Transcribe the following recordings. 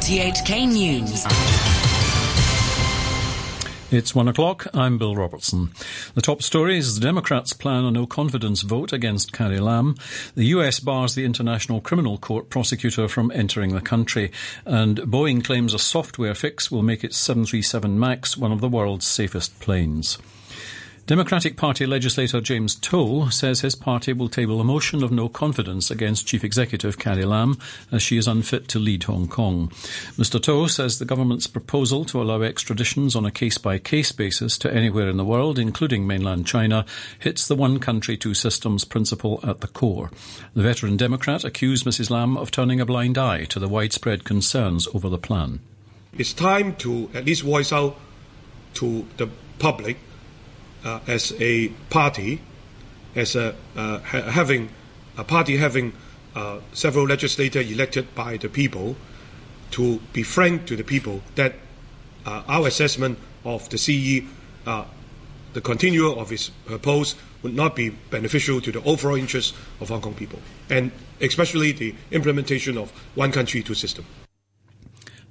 RTHK News. It's 1 o'clock. I'm Bill Robertson. The top story is the Democrats plan a no-confidence vote against Carrie Lam. The US bars the International Criminal Court prosecutor from entering the country. And Boeing claims a software fix will make its 737 MAX one of the world's safest planes. Democratic Party legislator James To says his party will table a motion of no confidence against Chief Executive Carrie Lam as she is unfit to lead Hong Kong. Mr To says the government's proposal to allow extraditions on a case-by-case basis to anywhere in the world, including mainland China, hits the one country, two systems principle at the core. The veteran Democrat accused Mrs Lam of turning a blind eye to the widespread concerns over the plan. It's time to at least voice out to the public as a party, as a having several legislators elected by the people, to be frank to the people that our assessment of the CE, the continual of its purpose, would not be beneficial to the overall interests of Hong Kong people, and especially the implementation of one country, two systems.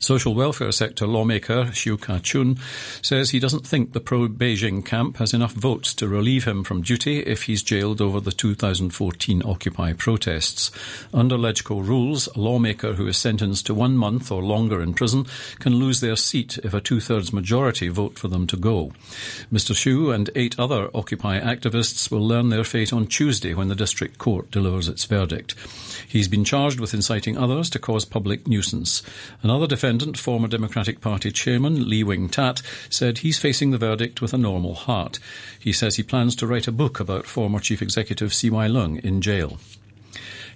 Social welfare sector lawmaker Xiu Ka-chun says he doesn't think the pro-Beijing camp has enough votes to relieve him from duty if he's jailed over the 2014 Occupy protests. Under LegCo rules, a lawmaker who is sentenced to 1 month or longer in prison can lose their seat if a two-thirds majority vote for them to go. Mr Xiu and 8 other Occupy activists will learn their fate on Tuesday when the district court delivers its verdict. He's been charged with inciting others to cause public nuisance. Another defendant, former Democratic Party chairman Lee Wing Tat, said he's facing the verdict with a normal heart. He says he plans to write a book about former Chief Executive CY Leung in jail.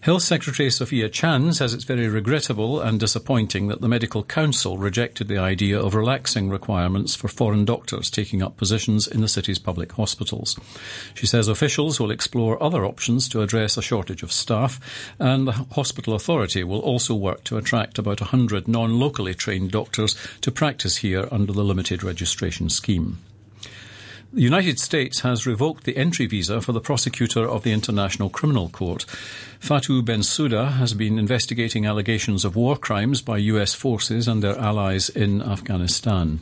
Health Secretary Sophia Chan says it's very regrettable and disappointing that the Medical Council rejected the idea of relaxing requirements for foreign doctors taking up positions in the city's public hospitals. She says officials will explore other options to address a shortage of staff, and the hospital authority will also work to attract about 100 non-locally trained doctors to practice here under the limited registration scheme. The United States has revoked the entry visa for the prosecutor of the International Criminal Court. Fatou Bensouda has been investigating allegations of war crimes by US forces and their allies in Afghanistan.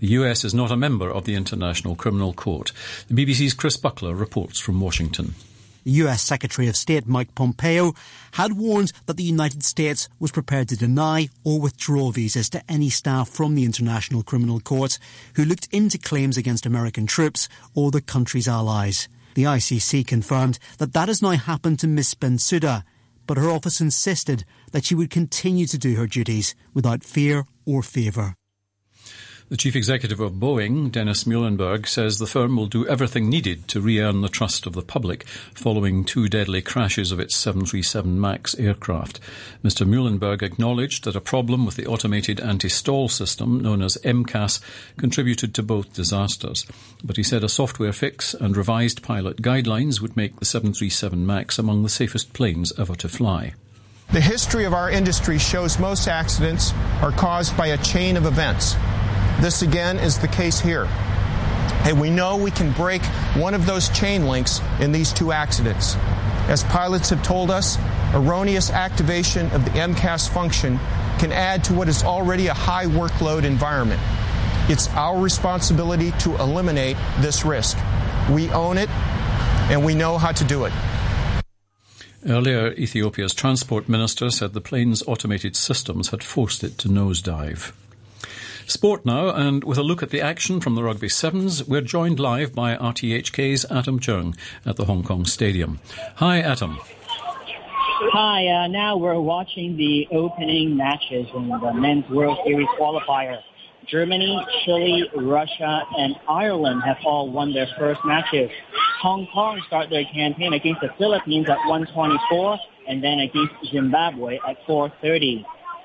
The US is not a member of the International Criminal Court. The BBC's Chris Buckler reports from Washington. US Secretary of State Mike Pompeo had warned that the United States was prepared to deny or withdraw visas to any staff from the International Criminal Court who looked into claims against American troops or the country's allies. The ICC confirmed that has now happened to Ms. Bensouda, but her office insisted that she would continue to do her duties without fear or favour. The chief executive of Boeing, Dennis Muilenburg, says the firm will do everything needed to re-earn the trust of the public following 2 deadly crashes of its 737 MAX aircraft. Mr Muilenburg acknowledged that a problem with the automated anti-stall system, known as MCAS, contributed to both disasters. But he said a software fix and revised pilot guidelines would make the 737 MAX among the safest planes ever to fly. The history of our industry shows most accidents are caused by a chain of events. This again is the case here. And we know we can break one of those chain links in these 2 accidents. As pilots have told us, erroneous activation of the MCAS function can add to what is already a high workload environment. It's our responsibility to eliminate this risk. We own it, and we know how to do it. Earlier, Ethiopia's transport minister said the plane's automated systems had forced it to nosedive. Sport now, and with a look at the action from the Rugby Sevens, we're joined live by RTHK's Adam Cheung at the Hong Kong Stadium. Hi, Adam. Hi, now we're watching the opening matches in the Men's World Series qualifier. Germany, Chile, Russia, and Ireland have all won their first matches. Hong Kong start their campaign against the Philippines at 1:24 and then against Zimbabwe at 4:30.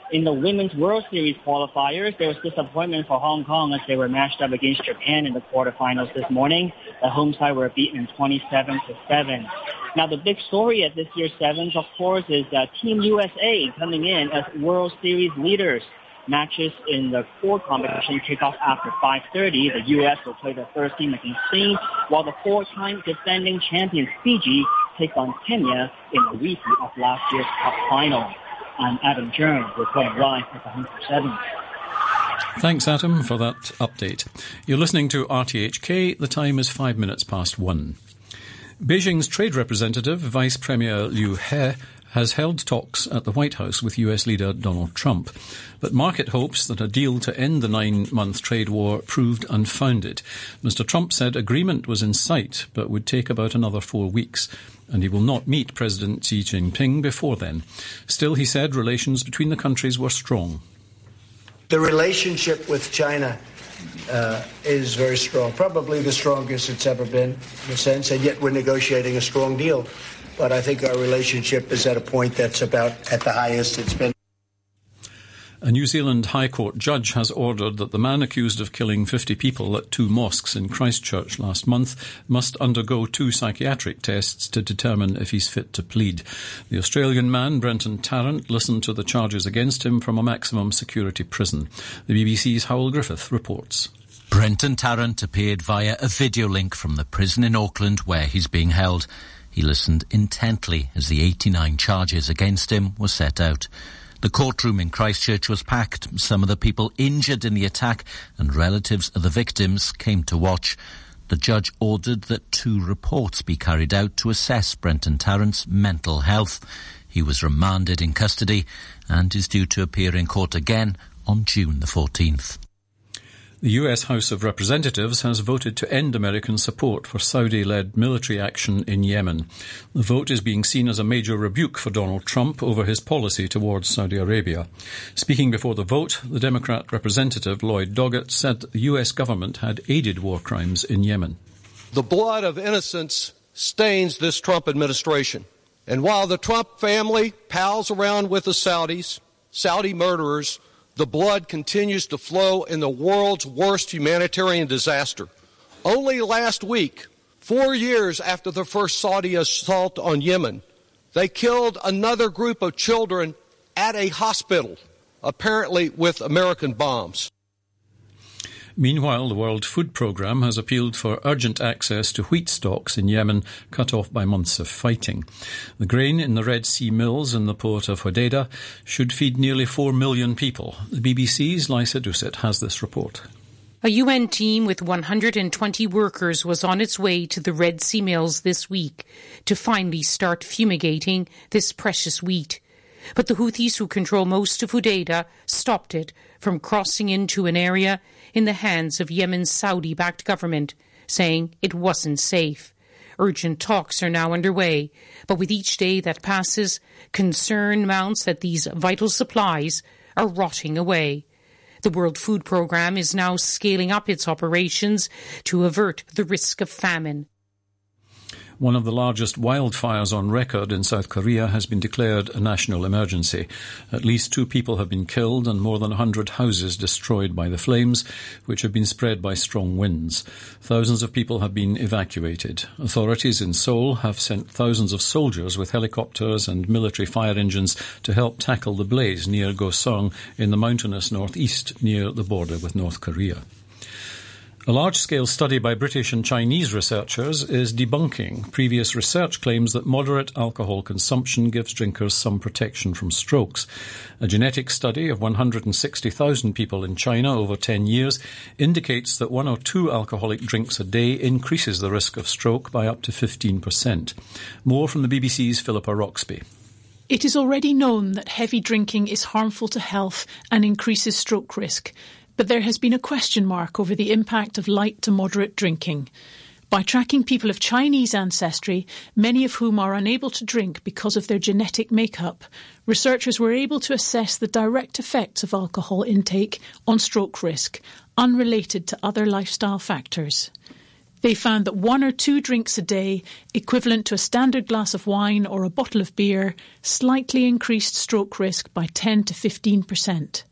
In the Women's World Series qualifiers, there was disappointment for Hong Kong as they were matched up against Japan in the quarterfinals this morning. The home side were beaten 27-7. Now, the big story at this year's Sevens, of course, is Team USA coming in as World Series leaders. Matches in the core competition kick off after 5:30. The U.S. will play the first team against Spain, while the 4-time defending champions Fiji take on Kenya in the repeat of last year's cup final. and Adam Cheung reporting live at 107. Thanks, Adam, for that update. You're listening to RTHK. The time is 1:05. Beijing's trade representative, Vice Premier Liu He, has held talks at the White House with US leader Donald Trump. But market hopes that a deal to end the 9-month trade war proved unfounded. Mr. Trump said agreement was in sight, but would take about another 4 weeks, and he will not meet President Xi Jinping before then. Still, he said relations between the countries were strong. The relationship with China is very strong, probably the strongest it's ever been, in a sense, and yet we're negotiating a strong deal. But I think our relationship is at a point that's about at the highest it's been. A New Zealand High Court judge has ordered that the man accused of killing 50 people at 2 mosques in Christchurch last month must undergo 2 psychiatric tests to determine if he's fit to plead. The Australian man, Brenton Tarrant, listened to the charges against him from a maximum security prison. The BBC's Howell Griffith reports. Brenton Tarrant appeared via a video link from the prison in Auckland where he's being held. He listened intently as the 89 charges against him were set out. The courtroom in Christchurch was packed. Some of the people injured in the attack and relatives of the victims came to watch. The judge ordered that 2 reports be carried out to assess Brenton Tarrant's mental health. He was remanded in custody and is due to appear in court again on June the 14th. The US House of Representatives has voted to end American support for Saudi-led military action in Yemen. The vote is being seen as a major rebuke for Donald Trump over his policy towards Saudi Arabia. Speaking before the vote, the Democrat representative Lloyd Doggett said that the US government had aided war crimes in Yemen. The blood of innocence stains this Trump administration. And while the Trump family pals around with the Saudis, Saudi murderers, the blood continues to flow in the world's worst humanitarian disaster. Only last week, 4 years after the first Saudi assault on Yemen, they killed another group of children at a hospital, apparently with American bombs. Meanwhile, the World Food Programme has appealed for urgent access to wheat stocks in Yemen, cut off by months of fighting. The grain in the Red Sea mills in the port of Hodeida should feed nearly 4 million people. The BBC's Lisa Dusett has this report. A UN team with 120 workers was on its way to the Red Sea mills this week to finally start fumigating this precious wheat. But the Houthis, who control most of Hodeida, stopped it from crossing into an area in the hands of Yemen's Saudi-backed government, saying it wasn't safe. Urgent talks are now underway, but with each day that passes, concern mounts that these vital supplies are rotting away. The World Food Programme is now scaling up its operations to avert the risk of famine. One of the largest wildfires on record in South Korea has been declared a national emergency. At least 2 people have been killed and more than 100 houses destroyed by the flames, which have been spread by strong winds. Thousands of people have been evacuated. Authorities in Seoul have sent thousands of soldiers with helicopters and military fire engines to help tackle the blaze near Gosong in the mountainous northeast near the border with North Korea. A large-scale study by British and Chinese researchers is debunking previous research claims that moderate alcohol consumption gives drinkers some protection from strokes. A genetic study of 160,000 people in China over 10 years indicates that 1 or 2 alcoholic drinks a day increases the risk of stroke by up to 15%. More from the BBC's Philippa Roxby. It is already known that heavy drinking is harmful to health and increases stroke risk. But there has been a question mark over the impact of light to moderate drinking. By tracking people of Chinese ancestry, many of whom are unable to drink because of their genetic makeup, researchers were able to assess the direct effects of alcohol intake on stroke risk, unrelated to other lifestyle factors. They found that 1 or 2 drinks a day, equivalent to a standard glass of wine or a bottle of beer, slightly increased stroke risk by 10% to 15%.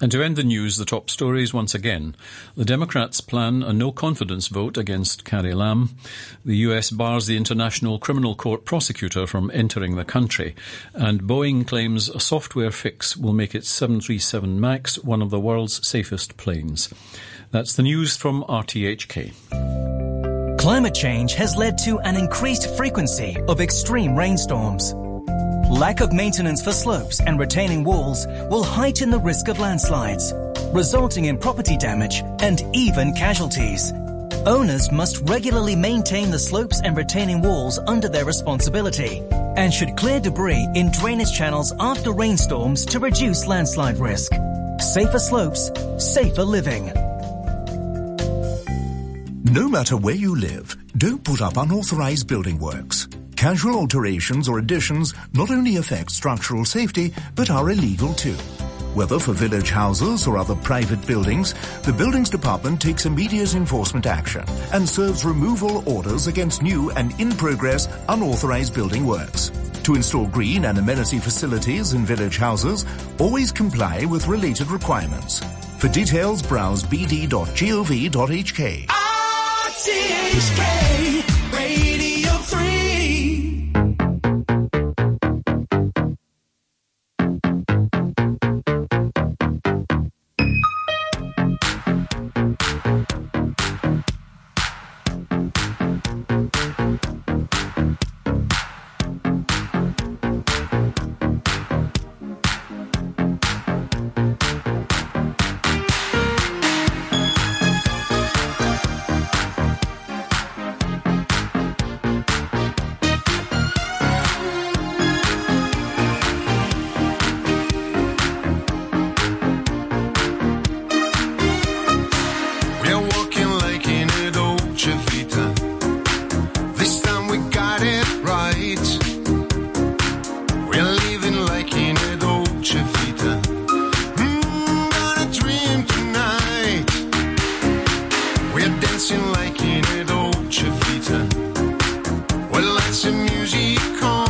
And to end the news, the top stories once again. The Democrats plan a no-confidence vote against Carrie Lam. The US bars the International Criminal Court prosecutor from entering the country. And Boeing claims a software fix will make its 737 MAX one of the world's safest planes. That's the news from RTHK. Climate change has led to an increased frequency of extreme rainstorms. Lack of maintenance for slopes and retaining walls will heighten the risk of landslides, resulting in property damage and even casualties. Owners must regularly maintain the slopes and retaining walls under their responsibility and should clear debris in drainage channels after rainstorms to reduce landslide risk. Safer slopes, safer living. No matter where you live, don't put up unauthorized building works. Casual alterations or additions not only affect structural safety, but are illegal too. Whether for village houses or other private buildings, the Buildings Department takes immediate enforcement action and serves removal orders against new and in-progress unauthorized building works. To install green and amenity facilities in village houses, always comply with related requirements. For details, browse bd.gov.hk. RTHK.